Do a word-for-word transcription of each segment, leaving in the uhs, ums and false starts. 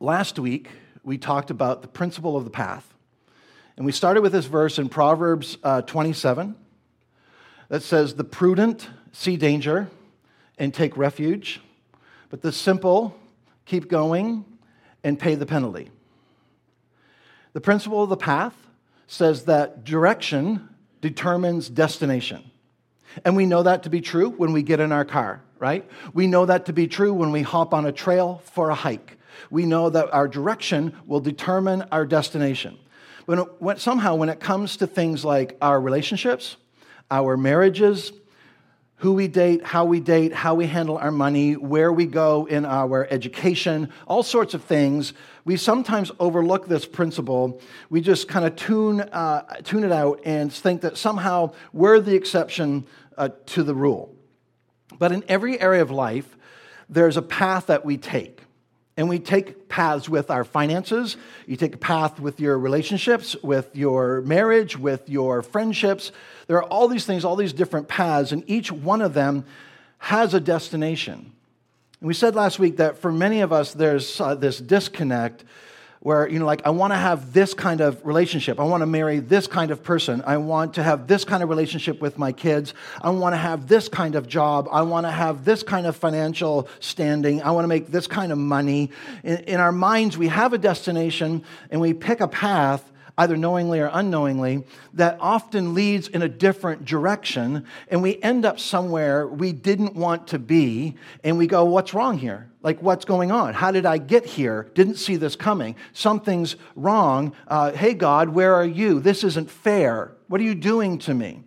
Last week, we talked about the principle of the path. And we started with this verse in Proverbs uh, twenty-seven that says, "The prudent see danger and take refuge, but the simple keep going and pay the penalty." The principle of the path says that direction determines destination. And we know that to be true when we get in our car, right? We know that to be true when we hop on a trail for a hike. We know that our direction will determine our destination. When it, when, somehow, when it comes to things like our relationships, our marriages, who we date, how we date, how we handle our money, where we go in our education, all sorts of things, we sometimes overlook this principle. We just kind of tune uh, tune it out and think that somehow we're the exception uh, to the rule. But in every area of life, there's a path that we take. And we take paths with our finances. You take a path with your relationships, with your marriage, with your friendships. There are all these things, all these different paths, and each one of them has a destination. And we said last week that for many of us, there's uh, this disconnect where, you know, like, I want to have this kind of relationship. I want to marry this kind of person. I want to have this kind of relationship with my kids. I want to have this kind of job. I want to have this kind of financial standing. I want to make this kind of money. In, in our minds, we have a destination, and we pick a path, either knowingly or unknowingly, that often leads in a different direction, and we end up somewhere we didn't want to be, and we go, what's wrong here? Like, what's going on? How did I get here? Didn't see this coming. Something's wrong. Uh, hey, God, where are you? This isn't fair. What are you doing to me?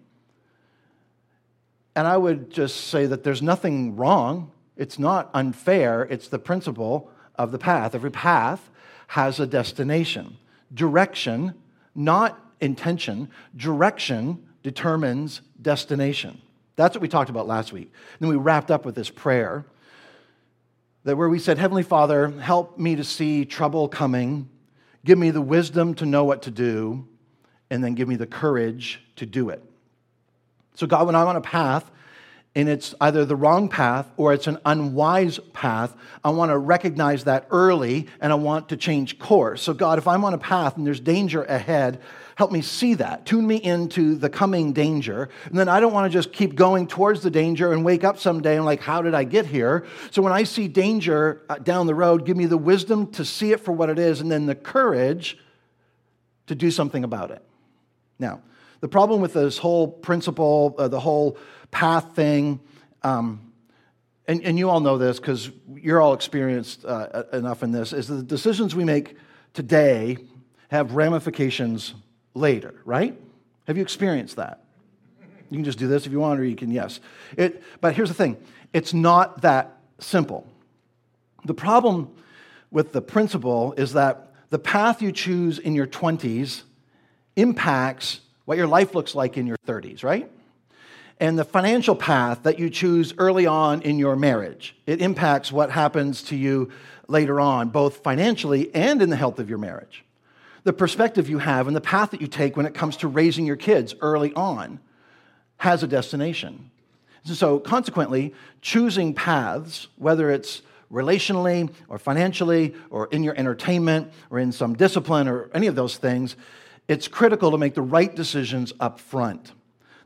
And I would just say that there's nothing wrong. It's not unfair. It's the principle of the path. Every path has a destination. Direction, not intention, direction determines destination. That's what we talked about last week. And then we wrapped up with this prayer that where we said, "Heavenly Father, help me to see trouble coming. Give me the wisdom to know what to do, and then give me the courage to do it." So God, when I'm on a path, and it's either the wrong path or it's an unwise path, I want to recognize that early, and I want to change course. So God, if I'm on a path and there's danger ahead, help me see that. Tune me into the coming danger. And then I don't want to just keep going towards the danger and wake up someday and like, how did I get here? So when I see danger down the road, give me the wisdom to see it for what it is and then the courage to do something about it. Now, the problem with this whole principle, uh, the whole path thing, um, and, and you all know this because you're all experienced uh, enough in this, is that the decisions we make today have ramifications later, right? Have you experienced that? You can just do this if you want, or you can, yes. It, but here's the thing. It's not that simple. The problem with the principle is that the path you choose in your twenties impacts what your life looks like in your thirties, right? And the financial path that you choose early on in your marriage, it impacts what happens to you later on, both financially and in the health of your marriage. The perspective you have and the path that you take when it comes to raising your kids early on has a destination. So consequently, choosing paths, whether it's relationally or financially or in your entertainment or in some discipline or any of those things, it's critical to make the right decisions up front.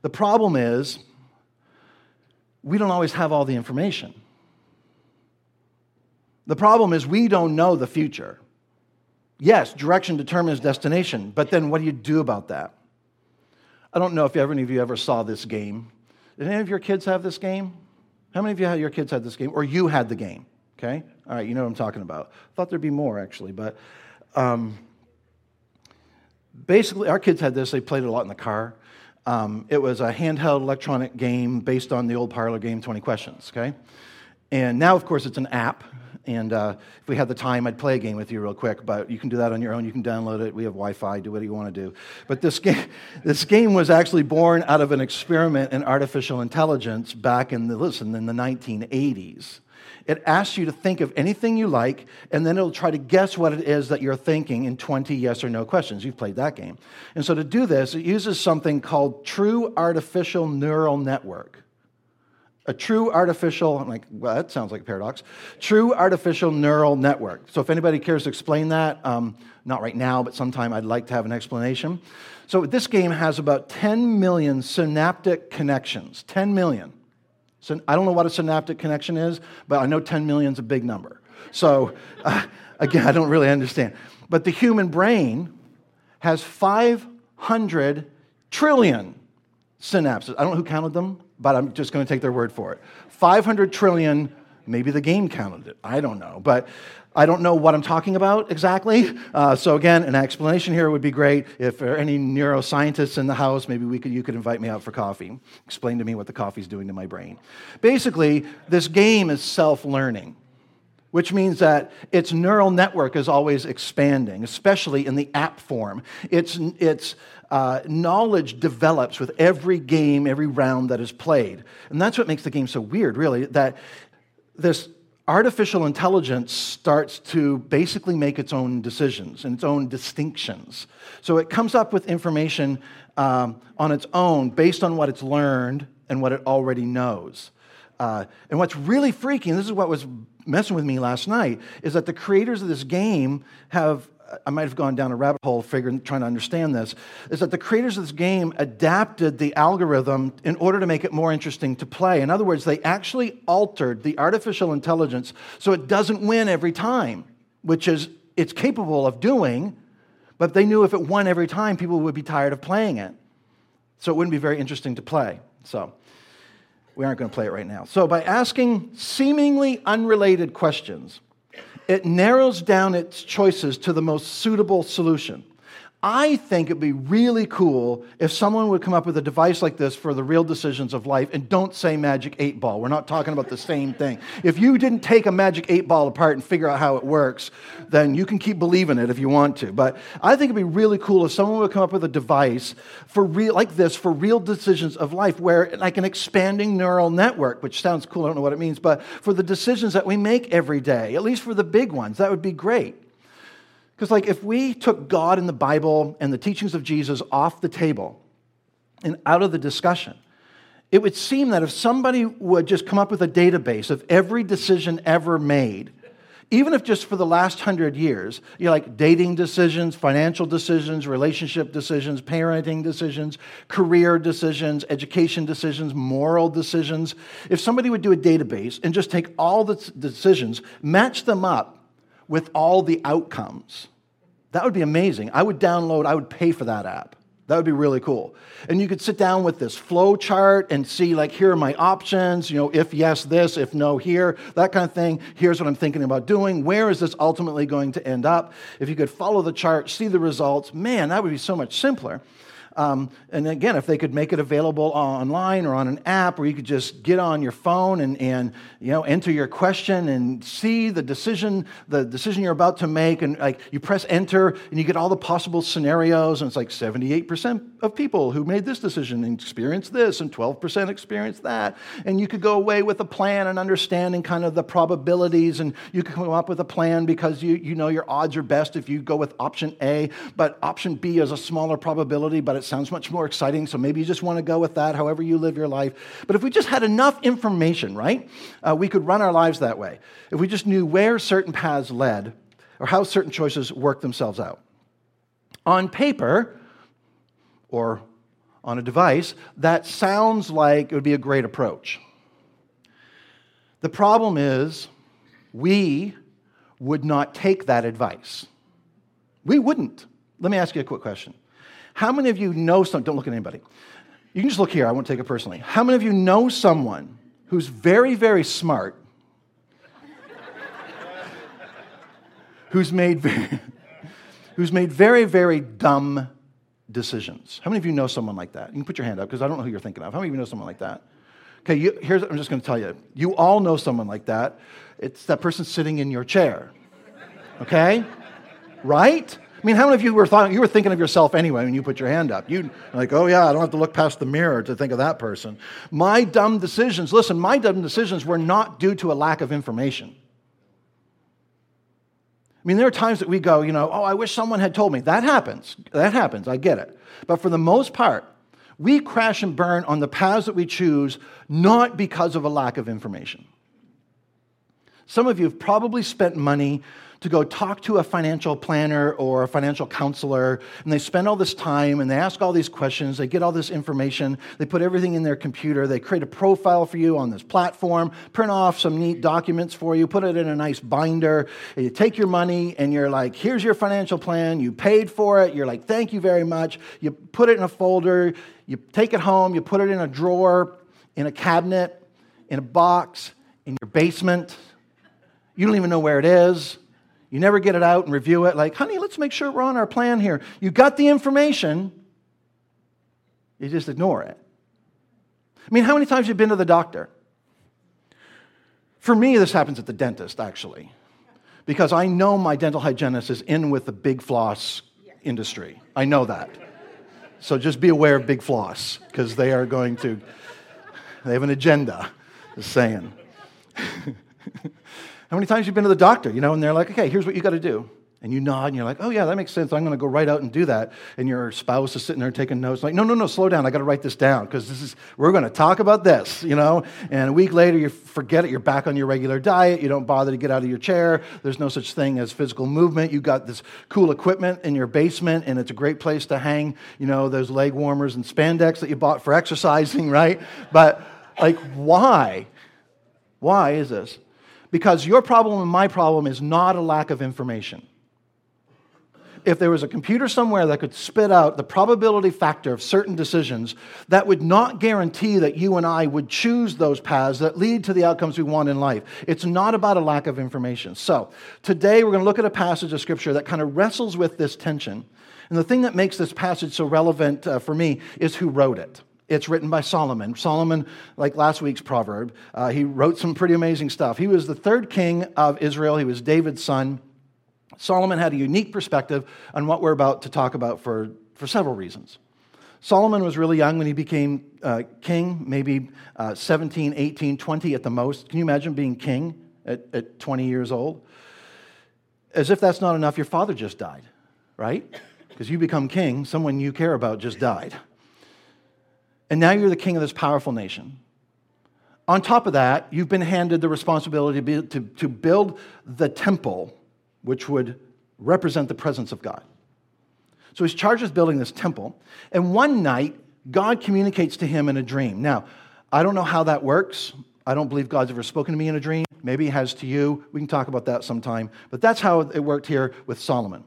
The problem is we don't always have all the information. The problem is we don't know the future. Yes, direction determines destination, but then what do you do about that? I don't know if any of you ever saw this game. Did any of your kids have this game? How many of you had your kids had this game? Or you had the game, okay? All right, you know what I'm talking about. I thought there'd be more, actually, but... Um, Basically, our kids had this. They played it a lot in the car. Um, it was a handheld electronic game based on the old parlor game, twenty questions, okay? And now, of course, it's an app. And uh, if we had the time, I'd play a game with you real quick. But you can do that on your own. You can download it. We have Wi-Fi. Do whatever you want to do. But this game, this game was actually born out of an experiment in artificial intelligence back in the, listen, in the nineteen eighties. It asks you to think of anything you like, and then it'll try to guess what it is that you're thinking in twenty yes or no questions. You've played that game. And so to do this, it uses something called True Artificial Neural Network. A true artificial, I'm like, well, that sounds like a paradox. True artificial neural network. So if anybody cares to explain that, um, not right now, but sometime I'd like to have an explanation. So this game has about ten million synaptic connections, ten million. So I don't know what a synaptic connection is, but I know ten million is a big number. So uh, again, I don't really understand. But the human brain has five hundred trillion synapses. I don't know who counted them, but I'm just going to take their word for it. five hundred trillion, maybe the game counted it. I don't know, but I don't know what I'm talking about exactly. Uh, so again, an explanation here would be great. If there are any neuroscientists in the house, maybe we could you could invite me out for coffee. Explain to me what the coffee's doing to my brain. Basically, this game is self-learning, which means that its neural network is always expanding, especially in the app form. Its, its uh, knowledge develops with every game, every round that is played. And that's what makes the game so weird, really, that this artificial intelligence starts to basically make its own decisions and its own distinctions. So it comes up with information um, on its own based on what it's learned and what it already knows. Uh, and what's really freaky, and this is what was messing with me last night, is that the creators of this game have, I might have gone down a rabbit hole figuring, trying to understand this, is that the creators of this game adapted the algorithm in order to make it more interesting to play. In other words, they actually altered the artificial intelligence so it doesn't win every time, which is it's capable of doing, but they knew if it won every time, people would be tired of playing it. So it wouldn't be very interesting to play. So we aren't going to play it right now. So by asking seemingly unrelated questions, it narrows down its choices to the most suitable solution. I think it'd be really cool if someone would come up with a device like this for the real decisions of life, and don't say magic eight ball. We're not talking about the same thing. If you didn't take a magic eight ball apart and figure out how it works, then you can keep believing it if you want to. But I think it'd be really cool if someone would come up with a device for real, like this, for real decisions of life, where like an expanding neural network, which sounds cool, I don't know what it means, but for the decisions that we make every day, at least for the big ones, that would be great. Because like if we took God and the Bible and the teachings of Jesus off the table and out of the discussion, it would seem that if somebody would just come up with a database of every decision ever made, even if just for the last hundred years, you know, like dating decisions, financial decisions, relationship decisions, parenting decisions, career decisions, education decisions, moral decisions, if somebody would do a database and just take all the decisions, match them up with all the outcomes. That would be amazing. I would download, I would pay for that app. That would be really cool. And you could sit down with this flow chart and see, like, here are my options, you know, if yes, this, if no, here, that kind of thing. Here's what I'm thinking about doing. Where is this ultimately going to end up? If you could follow the chart, see the results, man, that would be so much simpler. Um, and again, if they could make it available online or on an app where you could just get on your phone and, and you know, enter your question and see the decision, the decision you're about to make, and like you press enter and you get all the possible scenarios, and it's like seventy-eight percent of people who made this decision experienced this, and twelve percent experienced that, and you could go away with a plan and understanding kind of the probabilities, and you could come up with a plan because you you know your odds are best if you go with option A, but option B is a smaller probability, but it's sounds much more exciting, so maybe you just want to go with that, however you live your life. But if we just had enough information, right, uh, we could run our lives that way. If we just knew where certain paths led or how certain choices work themselves out. On paper or on a device, that sounds like it would be a great approach. The problem is we would not take that advice. We wouldn't. Let me ask you a quick question. How many of you know some, don't look at anybody. You can just look here, I won't take it personally. How many of you know someone who's very, very smart, who's made very, who's made very, very dumb decisions? How many of you know someone like that? You can put your hand up because I don't know who you're thinking of. How many of you know someone like that? Okay, you, here's I'm just going to tell you. You all know someone like that. It's that person sitting in your chair, okay? Right? I mean, how many of you were thought, you were thinking of yourself anyway when you put your hand up? You're like, oh yeah, I don't have to look past the mirror to think of that person. My dumb decisions, listen, my dumb decisions were not due to a lack of information. I mean, there are times that we go, you know, oh, I wish someone had told me. That happens. That happens. I get it. But for the most part, We crash and burn on the paths that we choose, not because of a lack of information. Some of you have probably spent money to go talk to a financial planner or a financial counselor, and they spend all this time, and they ask all these questions, they get all this information, they put everything in their computer, they create a profile for you on this platform, print off some neat documents for you, put it in a nice binder, and you take your money, and you're like, here's your financial plan, you paid for it, you're like, thank you very much, you put it in a folder, you take it home, you put it in a drawer, in a cabinet, in a box, in your basement. You don't even know where it is. You never get it out and review it. Like, honey, let's make sure we're on our plan here. You got the information. You just ignore it. I mean, how many times have you been to the doctor? For me, this happens at the dentist, actually, because I know my dental hygienist is in with the big floss industry. I know that. So just be aware of big floss, because they are going to, they have an agenda, just saying. How many times have you been to the doctor, you know, and they're like, okay, here's what you got to do. And you nod, and you're like, oh, yeah, that makes sense. I'm going to go right out and do that. And your spouse is sitting there taking notes, like, no, no, no, slow down. I got to write this down, because this is, we're going to talk about this, you know. And a week later, you forget it. You're back on your regular diet. You don't bother to get out of your chair. There's no such thing as physical movement. You got this cool equipment in your basement, and it's a great place to hang, you know, those leg warmers and spandex that you bought for exercising, right? But, like, why? Why is this? Because your problem and my problem is not a lack of information. If there was a computer somewhere that could spit out the probability factor of certain decisions, that would not guarantee that you and I would choose those paths that lead to the outcomes we want in life. It's not about a lack of information. So today we're going to look at a passage of Scripture that kind of wrestles with this tension. And the thing that makes this passage so relevant uh, for me is who wrote it. It's written by Solomon. Solomon, like last week's proverb, uh, he wrote some pretty amazing stuff. He was the third king of Israel. He was David's son. Solomon had a unique perspective on what we're about to talk about for, for several reasons. Solomon was really young when he became uh, king, maybe uh, seventeen, eighteen, twenty at the most. Can you imagine being king at, at twenty years old? As if that's not enough, your father just died, right? Because you become king, someone you care about just died. And now you're the king of this powerful nation. On top of that, you've been handed the responsibility to, be, to, to build the temple, which would represent the presence of God. So he's charged with building this temple. And one night, God communicates to him in a dream. Now, I don't know how that works. I don't believe God's ever spoken to me in a dream. Maybe he has to you. We can talk about that sometime. But that's how it worked here with Solomon.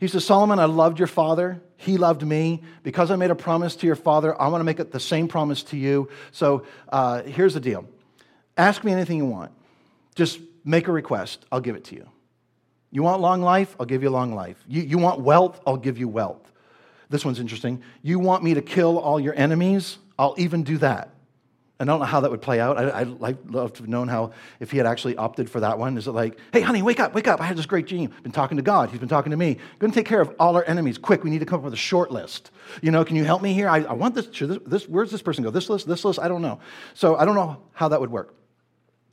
He says, Solomon, I loved your father. He loved me. Because I made a promise to your father, I want to make it the same promise to you. So uh, here's the deal. Ask me anything you want. Just make a request. I'll give it to you. You want long life? I'll give you long life. You, you want wealth? I'll give you wealth. This one's interesting. You want me to kill all your enemies? I'll even do that. I don't know how that would play out. I, I'd like, love to have known how, if he had actually opted for that one. Is it like, hey, honey, wake up, wake up. I had this great dream. Been talking to God. He's been talking to me. Going to take care of all our enemies. Quick, we need to come up with a short list. You know, can you help me here? I, I want this, this, this. Where's this person go? This list, this list? I don't know. So I don't know how that would work.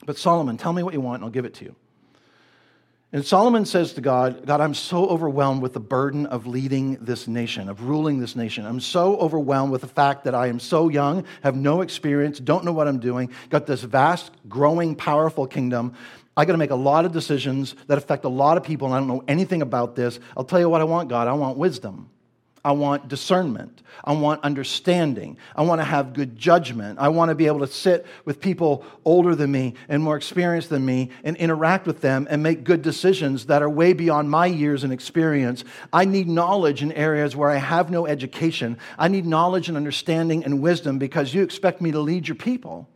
But Solomon, tell me what you want and I'll give it to you. And Solomon says to God, God, I'm so overwhelmed with the burden of leading this nation, of ruling this nation. I'm so overwhelmed with the fact that I am so young, have no experience, don't know what I'm doing, got this vast, growing, powerful kingdom. I got to make a lot of decisions that affect a lot of people, and I don't know anything about this. I'll tell you what I want, God. I want wisdom. I want discernment. I want understanding. I want to have good judgment. I want to be able to sit with people older than me and more experienced than me and interact with them and make good decisions that are way beyond my years and experience. I need knowledge in areas where I have no education. I need knowledge and understanding and wisdom because you expect me to lead your people.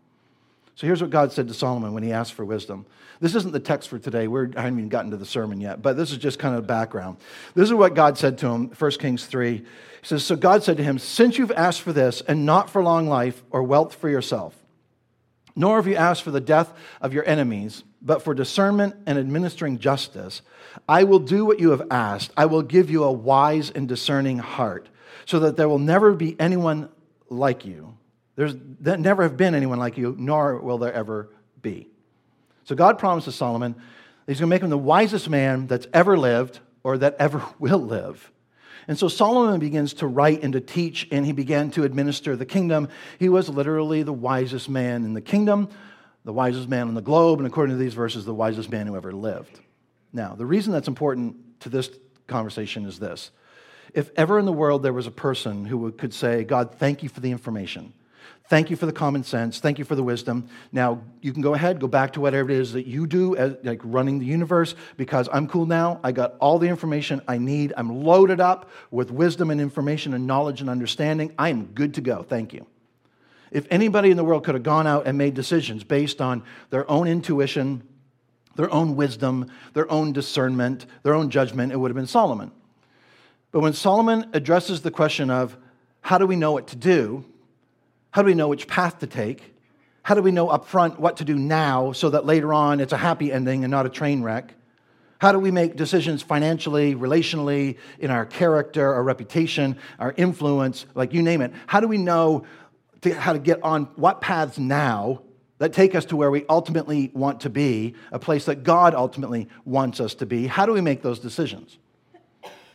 So here's what God said to Solomon when he asked for wisdom. This isn't the text for today. We're, I haven't even gotten to the sermon yet, but this is just kind of background. This is what God said to him, First Kings three. He says, so God said to him, since you've asked for this and not for long life or wealth for yourself, nor have you asked for the death of your enemies, but for discernment and administering justice, I will do what you have asked. I will give you a wise and discerning heart so that there will never be anyone like you. There's there never have been anyone like you, nor will there ever be. So God promises Solomon that he's going to make him the wisest man that's ever lived or that ever will live. And so Solomon begins to write and to teach, and he began to administer the kingdom. He was literally the wisest man in the kingdom, the wisest man on the globe, and according to these verses, the wisest man who ever lived. Now, the reason that's important to this conversation is this. If ever in the world there was a person who could say, God, thank you for the information. Thank you for the common sense. Thank you for the wisdom. Now, you can go ahead, go back to whatever it is that you do, as, like running the universe, because I'm cool now. I got all the information I need. I'm loaded up with wisdom and information and knowledge and understanding. I am good to go. Thank you. If anybody in the world could have gone out and made decisions based on their own intuition, their own wisdom, their own discernment, their own judgment, it would have been Solomon. But when Solomon addresses the question of how do we know what to do, how do we know which path to take? How do we know up front what to do now so that later on it's a happy ending and not a train wreck? How do we make decisions financially, relationally, in our character, our reputation, our influence, like you name it? How do we know to, how to get on what paths now that take us to where we ultimately want to be, a place that God ultimately wants us to be? How do we make those decisions?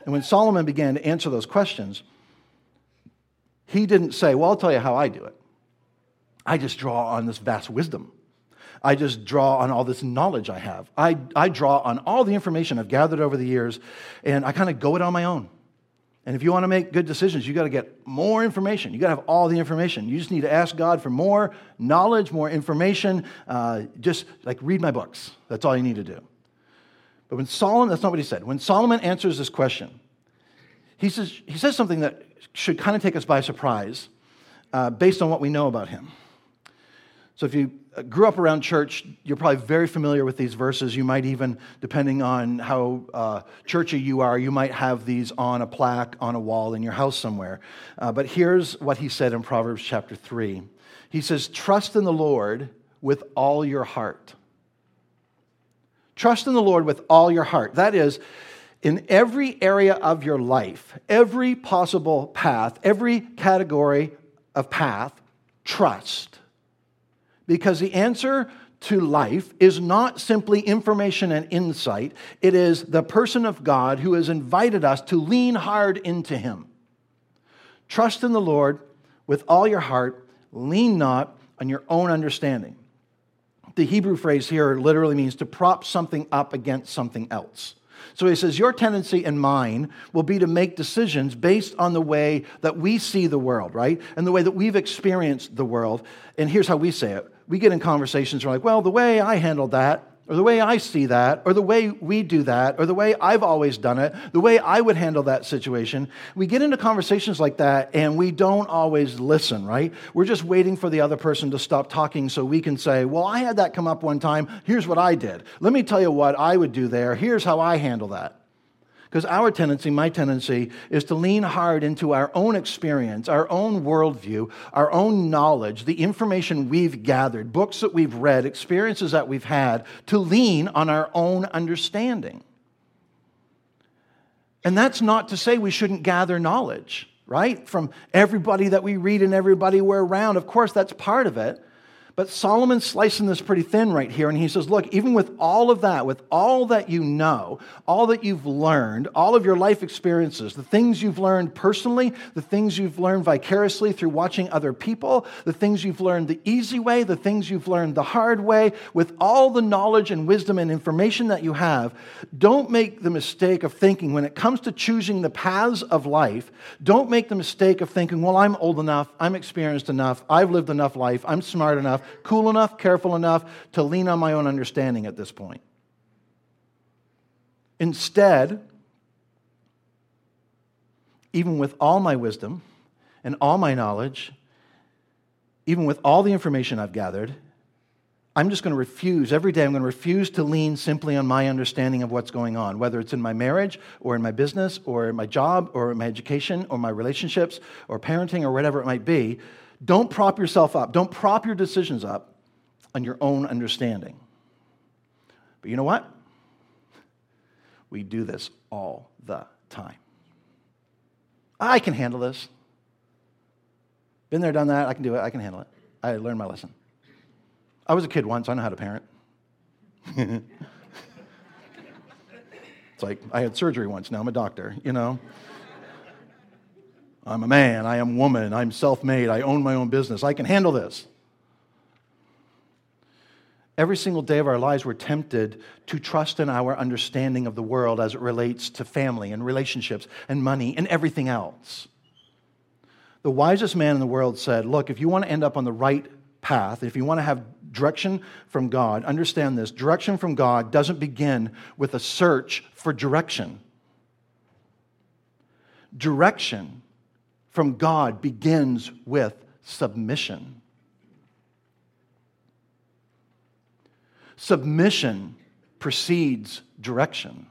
And when Solomon began to answer those questions, he didn't say, well, I'll tell you how I do it. I just draw on this vast wisdom. I just draw on all this knowledge I have. I, I draw on all the information I've gathered over the years, and I kind of go it on my own. And if you want to make good decisions, you got to get more information. You got to have all the information. You just need to ask God for more knowledge, more information. Uh, just like read my books. That's all you need to do. But when Solomon, that's not what he said. When Solomon answers this question, he says, he says something that should kind of take us by surprise uh, based on what we know about him. So if you grew up around church, you're probably very familiar with these verses. You might even, depending on how uh, churchy you are, you might have these on a plaque, on a wall in your house somewhere. Uh, but here's what he said in Proverbs chapter three. He says, trust in the Lord with all your heart. Trust in the Lord with all your heart. That is, in every area of your life, every possible path, every category of path, trust. Because the answer to life is not simply information and insight. It is the person of God who has invited us to lean hard into him. Trust in the Lord with all your heart. Lean not on your own understanding. The Hebrew phrase here literally means to prop something up against something else. So he says, your tendency and mine will be to make decisions based on the way that we see the world, right? And the way that we've experienced the world. And here's how we say it. We get in conversations, we're like, well, the way I handled that, or the way I see that, or the way we do that, or the way I've always done it, the way I would handle that situation. We get into conversations like that, and we don't always listen, right? We're just waiting for the other person to stop talking so we can say, well, I had that come up one time. Here's what I did. Let me tell you what I would do there. Here's how I handle that. Because our tendency, my tendency, is to lean hard into our own experience, our own worldview, our own knowledge, the information we've gathered, books that we've read, experiences that we've had, to lean on our own understanding. And that's not to say we shouldn't gather knowledge, right? From everybody that we read and everybody we're around. Of course, that's part of it. But Solomon's slicing this pretty thin right here, and he says, look, even with all of that, with all that you know, all that you've learned, all of your life experiences, the things you've learned personally, the things you've learned vicariously through watching other people, the things you've learned the easy way, the things you've learned the hard way, with all the knowledge and wisdom and information that you have, don't make the mistake of thinking, when it comes to choosing the paths of life, don't make the mistake of thinking, well, I'm old enough, I'm experienced enough, I've lived enough life, I'm smart enough, cool enough, careful enough to lean on my own understanding at this point. Instead, even with all my wisdom and all my knowledge, even with all the information I've gathered, I'm just going to refuse, every day I'm going to refuse to lean simply on my understanding of what's going on, whether it's in my marriage or in my business or in my job or in my education or my relationships or parenting or whatever it might be. Don't prop yourself up. Don't prop your decisions up on your own understanding. But you know what? We do this all the time. I can handle this. Been there, done that. I can do it. I can handle it. I learned my lesson. I was a kid once. I know how to parent. It's like I had surgery once. Now I'm a doctor, you know? I'm a man, I am woman, I'm self-made, I own my own business, I can handle this. Every single day of our lives, we're tempted to trust in our understanding of the world as it relates to family and relationships and money and everything else. The wisest man in the world said, look, if you want to end up on the right path, if you want to have direction from God, understand this, direction from God doesn't begin with a search for direction. Direction from God begins with submission. Submission precedes direction.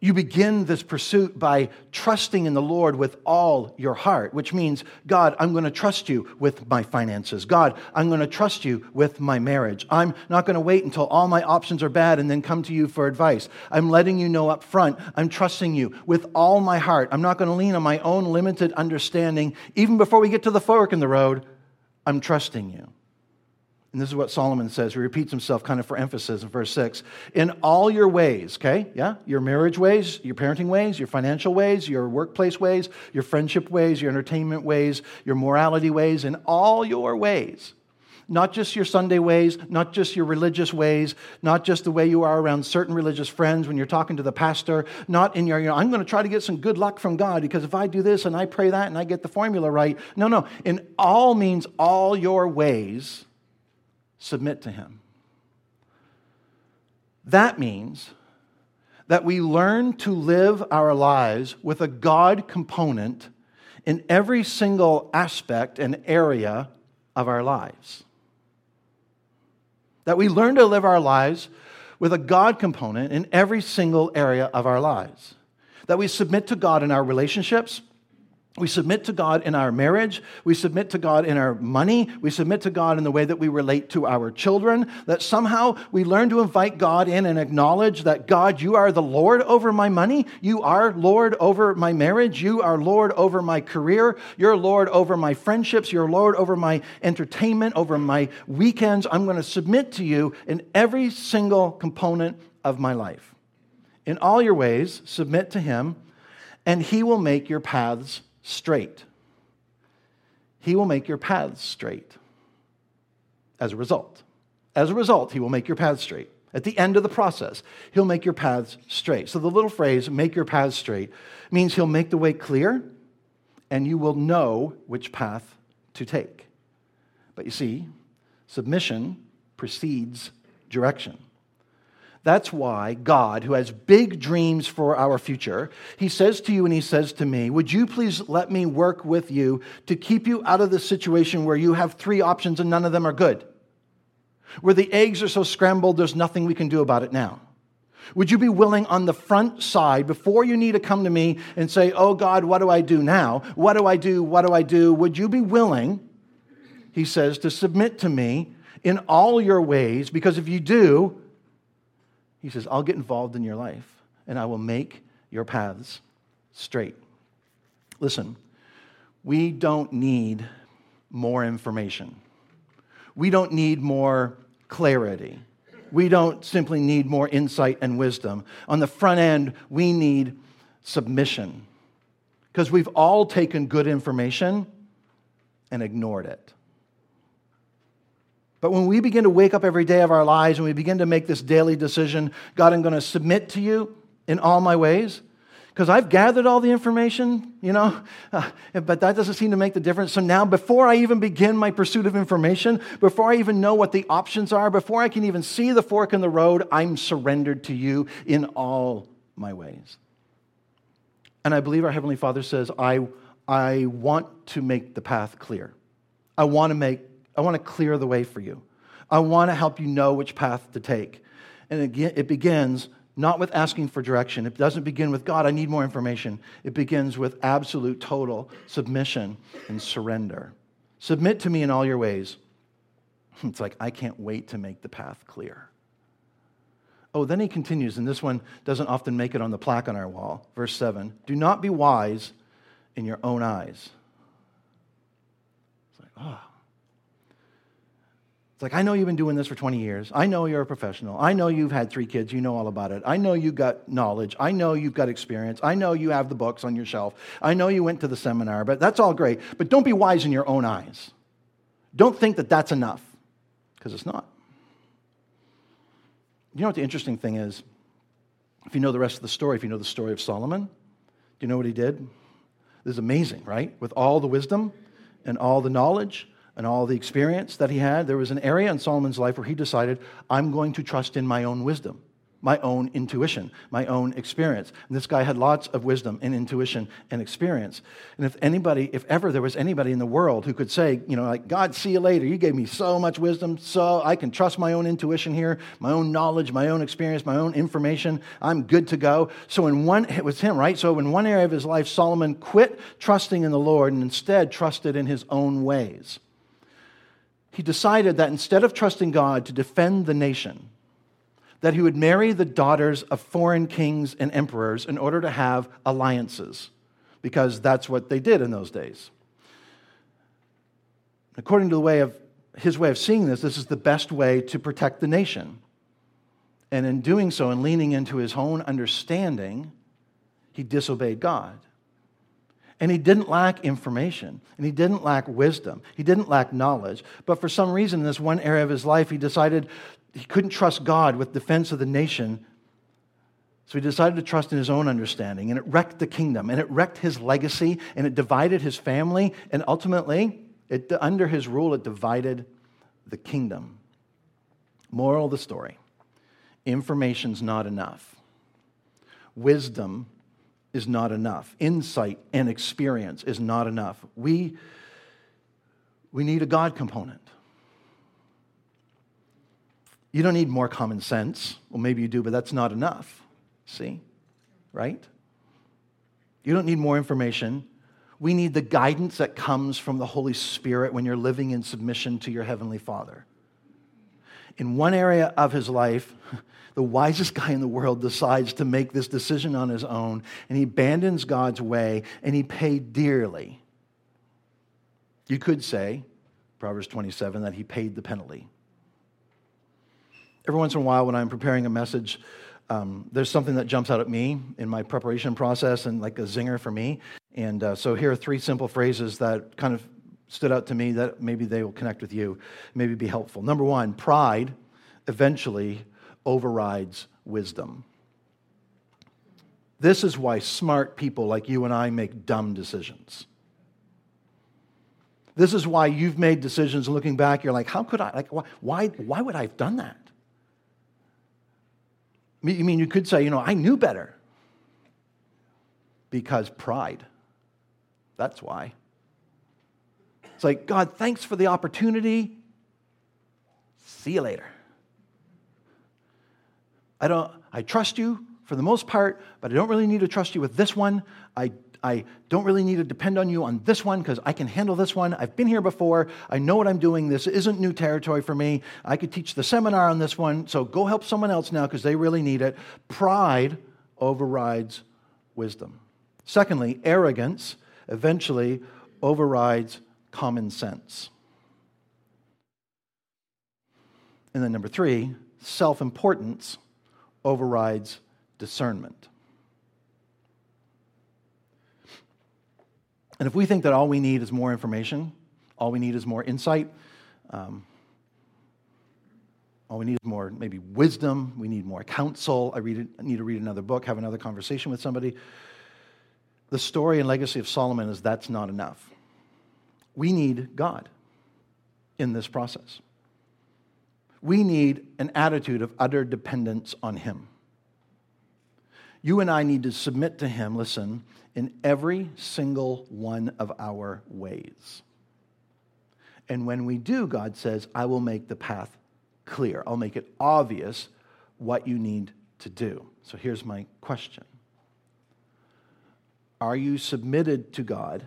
You begin this pursuit by trusting in the Lord with all your heart, which means, God, I'm going to trust you with my finances. God, I'm going to trust you with my marriage. I'm not going to wait until all my options are bad and then come to you for advice. I'm letting you know up front, I'm trusting you with all my heart. I'm not going to lean on my own limited understanding. Even before we get to the fork in the road, I'm trusting you. And this is what Solomon says. He repeats himself kind of for emphasis in verse six. In all your ways, okay? Yeah? Your marriage ways, your parenting ways, your financial ways, your workplace ways, your friendship ways, your entertainment ways, your morality ways, in all your ways. Not just your Sunday ways, not just your religious ways, not just the way you are around certain religious friends when you're talking to the pastor, not in your, you know, I'm going to try to get some good luck from God because if I do this and I pray that and I get the formula right. No, no. In all means all your ways. Submit to him. That means that we learn to live our lives with a God component in every single aspect and area of our lives. That we learn to live our lives with a God component in every single area of our lives. That we submit to God in our relationships. We submit to God in our marriage. We submit to God in our money. We submit to God in the way that we relate to our children. That somehow we learn to invite God in and acknowledge that, God, you are the Lord over my money. You are Lord over my marriage. You are Lord over my career. You're Lord over my friendships. You're Lord over my entertainment, over my weekends. I'm going to submit to you in every single component of my life. In all your ways, submit to him, and he will make your paths straight. He will make your paths straight. As a result. As a result, he will make your paths straight. At the end of the process, he'll make your paths straight. So the little phrase, make your paths straight, means he'll make the way clear and you will know which path to take. But you see, submission precedes direction. That's why God, who has big dreams for our future, he says to you and he says to me, would you please let me work with you to keep you out of the situation where you have three options and none of them are good? Where the eggs are so scrambled, there's nothing we can do about it now. Would you be willing on the front side, before you need to come to me and say, oh God, what do I do now? What do I do? What do I do? Would you be willing, he says, to submit to me in all your ways? Because if you do, he says, I'll get involved in your life, and I will make your paths straight. Listen, we don't need more information. We don't need more clarity. We don't simply need more insight and wisdom. On the front end, we need submission, because we've all taken good information and ignored it. But when we begin to wake up every day of our lives and we begin to make this daily decision, God, I'm going to submit to you in all my ways, because I've gathered all the information, you know, uh, but that doesn't seem to make the difference. So now, before I even begin my pursuit of information, before I even know what the options are, before I can even see the fork in the road, I'm surrendered to you in all my ways. And I believe our Heavenly Father says, I, I want to make the path clear. I want to make I want to clear the way for you. I want to help you know which path to take. And again, it begins not with asking for direction. It doesn't begin with, God, I need more information. It begins with absolute, total submission and surrender. Submit to me in all your ways. It's like, I can't wait to make the path clear. Oh, then he continues, and this one doesn't often make it on the plaque on our wall. Verse seven, do not be wise in your own eyes. It's like, oh. It's like, I know you've been doing this for twenty years. I know you're a professional. I know you've had three kids. You know all about it. I know you've got knowledge. I know you've got experience. I know you have the books on your shelf. I know you went to the seminar, but that's all great. But don't be wise in your own eyes. Don't think that that's enough, because it's not. You know what the interesting thing is? If you know the rest of the story, if you know the story of Solomon, do you know what he did? This is amazing, right? With all the wisdom and all the knowledge, and all the experience that he had, there was an area in Solomon's life where he decided, I'm going to trust in my own wisdom, my own intuition, my own experience. And this guy had lots of wisdom and intuition and experience. And if anybody, if ever there was anybody in the world who could say, you know, like, God, see you later. You gave me so much wisdom, so I can trust my own intuition here, my own knowledge, my own experience, my own information. I'm good to go. So in one, it was him, right? So in one area of his life, Solomon quit trusting in the Lord and instead trusted in his own ways. He decided that instead of trusting God to defend the nation, that he would marry the daughters of foreign kings and emperors in order to have alliances, because that's what they did in those days. According to the way of his way of seeing this, this is the best way to protect the nation. And in doing so and leaning into his own understanding, he disobeyed God. And he didn't lack information, and he didn't lack wisdom, he didn't lack knowledge, but for some reason in this one area of his life, he decided he couldn't trust God with defense of the nation, so he decided to trust in his own understanding, and it wrecked the kingdom, and it wrecked his legacy, and it divided his family, and ultimately, it, under his rule, it divided the kingdom. Moral of the story, information's not enough. Wisdom is not enough. Insight and experience is not enough. We, we need a God component. You don't need more common sense. Well, maybe you do, but that's not enough. See? Right? You don't need more information. We need the guidance that comes from the Holy Spirit when you're living in submission to your Heavenly Father. In one area of his life, the wisest guy in the world decides to make this decision on his own, and he abandons God's way, and he paid dearly. You could say, Proverbs twenty-seven, that he paid the penalty. Every once in a while when I'm preparing a message, um, there's something that jumps out at me in my preparation process and like a zinger for me. And uh, so here are three simple phrases that kind of stood out to me that maybe they will connect with you, maybe be helpful. Number one, pride eventually overrides wisdom. This is why smart people like you and I make dumb decisions. This is why you've made decisions looking back, you're like, how could I, like, why, why would I have done that? I mean, you could say, you know, I knew better. Because pride, that's why. It's like, God, thanks for the opportunity. See you later. I don't. I trust you for the most part, but I don't really need to trust you with this one. I, I don't really need to depend on you on this one because I can handle this one. I've been here before. I know what I'm doing. This isn't new territory for me. I could teach the seminar on this one, so go help someone else now because they really need it. Pride overrides wisdom. Secondly, arrogance eventually overrides common sense. And then number three, self-importance overrides discernment. And if we think that all we need is more information, all we need is more insight, um, all we need is more maybe wisdom, we need more counsel, I read, I need to read another book, have another conversation with somebody. The story and legacy of Solomon is that's not enough. We need God in this process. We need an attitude of utter dependence on Him. You and I need to submit to Him, listen, in every single one of our ways. And when we do, God says, I will make the path clear. I'll make it obvious what you need to do. So here's my question. Are you submitted to God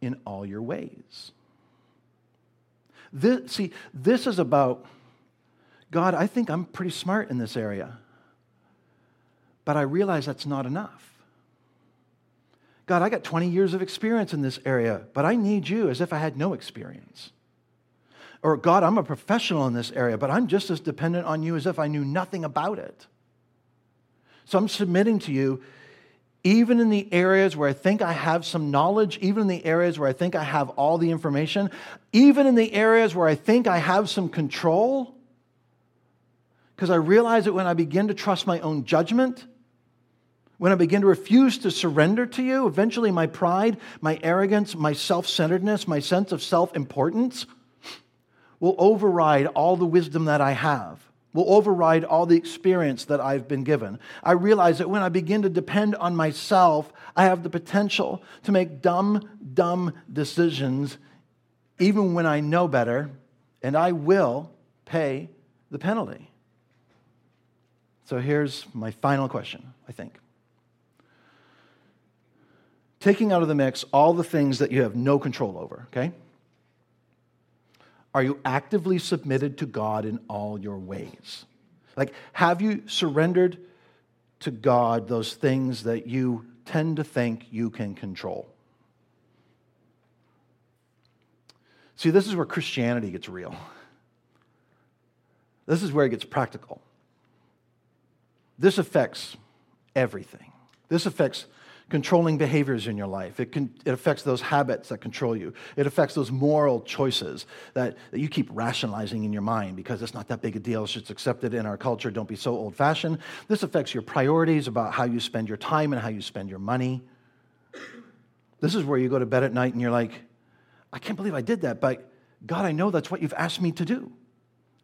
in all your ways? This, see, this is about, God, I think I'm pretty smart in this area, but I realize that's not enough. God, I got twenty years of experience in this area, but I need you as if I had no experience. or God, I'm a professional in this area, but I'm just as dependent on you as if I knew nothing about it. So I'm submitting to you, even in the areas where I think I have some knowledge, even in the areas where I think I have all the information, even in the areas where I think I have some control, because I realize that when I begin to trust my own judgment, when I begin to refuse to surrender to you, eventually my pride, my arrogance, my self-centeredness, my sense of self-importance will override all the wisdom that I have, will override all the experience that I've been given. I realize that when I begin to depend on myself, I have the potential to make dumb, dumb decisions, even when I know better, and I will pay the penalty. So here's my final question, I think. Taking out of the mix all the things that you have no control over, okay? Are you actively submitted to God in all your ways? Like, have you surrendered to God those things that you tend to think you can control? See, this is where Christianity gets real. This is where it gets practical. This affects everything. This affects controlling behaviors in your life. It can, it affects those habits that control you. It affects those moral choices that, that you keep rationalizing in your mind because it's not that big a deal. It's just accepted in our culture. Don't be so old-fashioned. This affects your priorities about how you spend your time and how you spend your money. This is where you go to bed at night and you're like, I can't believe I did that, but God, I know that's what you've asked me to do.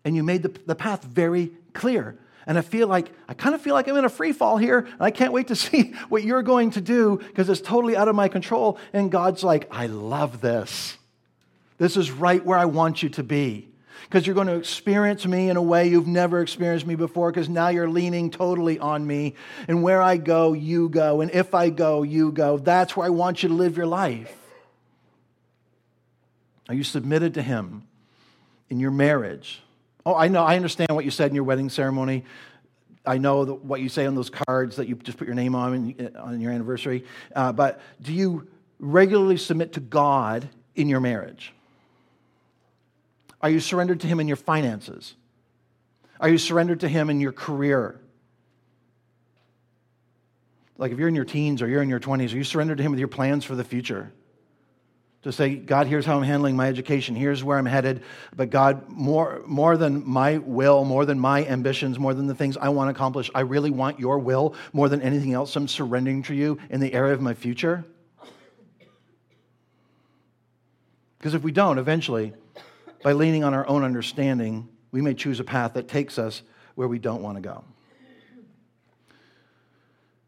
And you made the, the path very clear. And I feel like, I kind of feel like I'm in a free fall here, and I can't wait to see what you're going to do because it's totally out of my control. And God's like, I love this. This is right where I want you to be because you're going to experience me in a way you've never experienced me before because now you're leaning totally on me. And where I go, you go. And if I go, you go. That's where I want you to live your life. Are you submitted to Him in your marriage? Oh, I know, I understand what you said in your wedding ceremony. I know that what you say on those cards that you just put your name on on your anniversary. Uh, but do you regularly submit to God in your marriage? Are you surrendered to Him in your finances? Are you surrendered to Him in your career? Like if you're in your teens or you're in your twenties, are you surrendered to Him with your plans for the future? To say, God, here's how I'm handling my education. Here's where I'm headed. But God, more, more than my will, more than my ambitions, more than the things I want to accomplish, I really want your will more than anything else. I'm surrendering to you in the area of my future. Because if we don't, eventually, by leaning on our own understanding, we may choose a path that takes us where we don't want to go.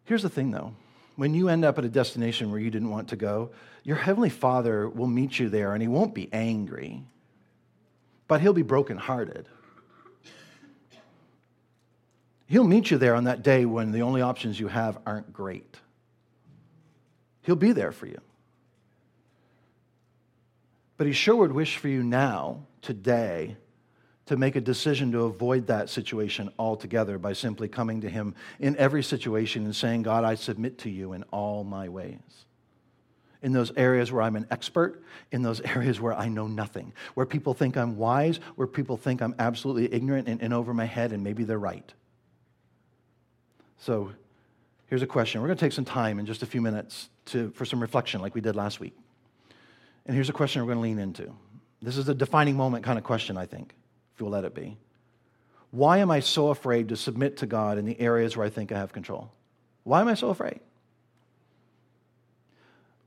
Here's the thing, though. When you end up at a destination where you didn't want to go, your Heavenly Father will meet you there, and He won't be angry, but He'll be brokenhearted. He'll meet you there on that day when the only options you have aren't great. He'll be there for you. But He sure would wish for you now, today, to make a decision to avoid that situation altogether by simply coming to Him in every situation and saying, God, I submit to you in all my ways. In those areas where I'm an expert, in those areas where I know nothing, where people think I'm wise, where people think I'm absolutely ignorant and in over my head, and maybe they're right. So here's a question. We're going to take some time in just a few minutes to for some reflection like we did last week. And here's a question we're going to lean into. This is a defining moment kind of question, I think. If you'll let it be. Why am I so afraid to submit to God in the areas where I think I have control? Why am I so afraid?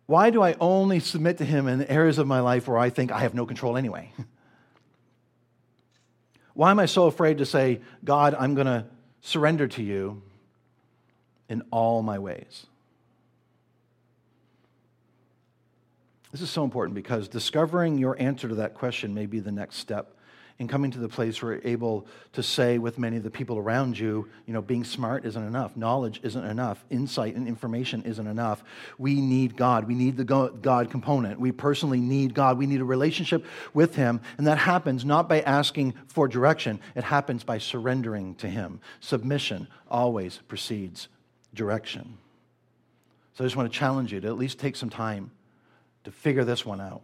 Why do I only submit to Him in the areas of my life where I think I have no control anyway? Why am I so afraid to say, God, I'm going to surrender to you in all my ways? This is so important because discovering your answer to that question may be the next step and coming to the place where you're able to say with many of the people around you, you know, being smart isn't enough. Knowledge isn't enough. Insight and information isn't enough. We need God. We need the God component. We personally need God. We need a relationship with Him. And that happens not by asking for direction. It happens by surrendering to Him. Submission always precedes direction. So I just want to challenge you to at least take some time to figure this one out.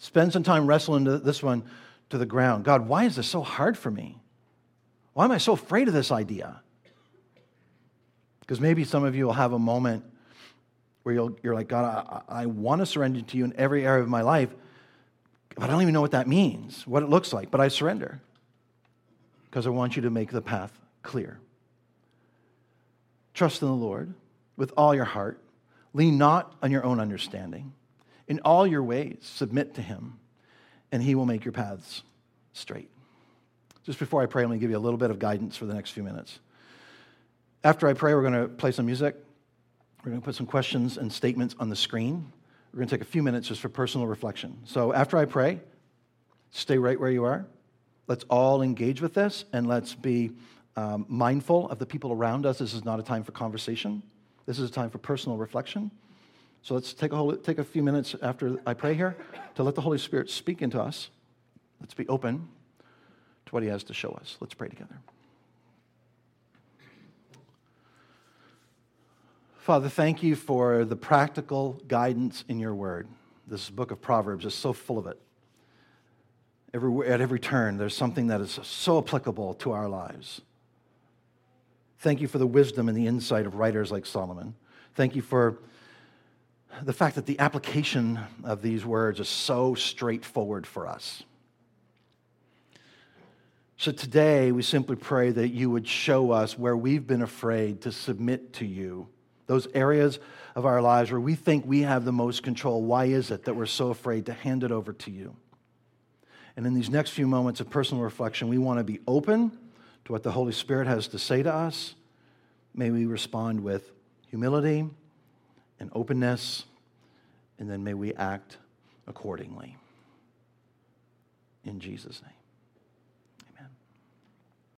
Spend some time wrestling this one to the ground. God, why is this so hard for me? Why am I so afraid of this idea? Because maybe some of you will have a moment where you'll, you're like, God, I, I want to surrender to you in every area of my life, but I don't even know what that means, what it looks like, but I surrender because I want you to make the path clear. Trust in the Lord with all your heart. Lean not on your own understanding. In all your ways, submit to him, and he will make your paths straight. Just before I pray, I'm going to give you a little bit of guidance for the next few minutes. After I pray, we're going to play some music. We're going to put some questions and statements on the screen. We're going to take a few minutes just for personal reflection. So after I pray, stay right where you are. Let's all engage with this, and let's be um, mindful of the people around us. This is not a time for conversation. This is a time for personal reflection. So let's take a, whole, take a few minutes after I pray here to let the Holy Spirit speak into us. Let's be open to what he has to show us. Let's pray together. Father, thank you for the practical guidance in your word. This book of Proverbs is so full of it. Every, at every turn, there's something that is so applicable to our lives. Thank you for the wisdom and the insight of writers like Solomon. Thank you for the fact that the application of these words is so straightforward for us. So today, we simply pray that you would show us where we've been afraid to submit to you, those areas of our lives where we think we have the most control. Why is it that we're so afraid to hand it over to you? And in these next few moments of personal reflection, we want to be open to what the Holy Spirit has to say to us. May we respond with humility and openness, and then may we act accordingly. In Jesus' name.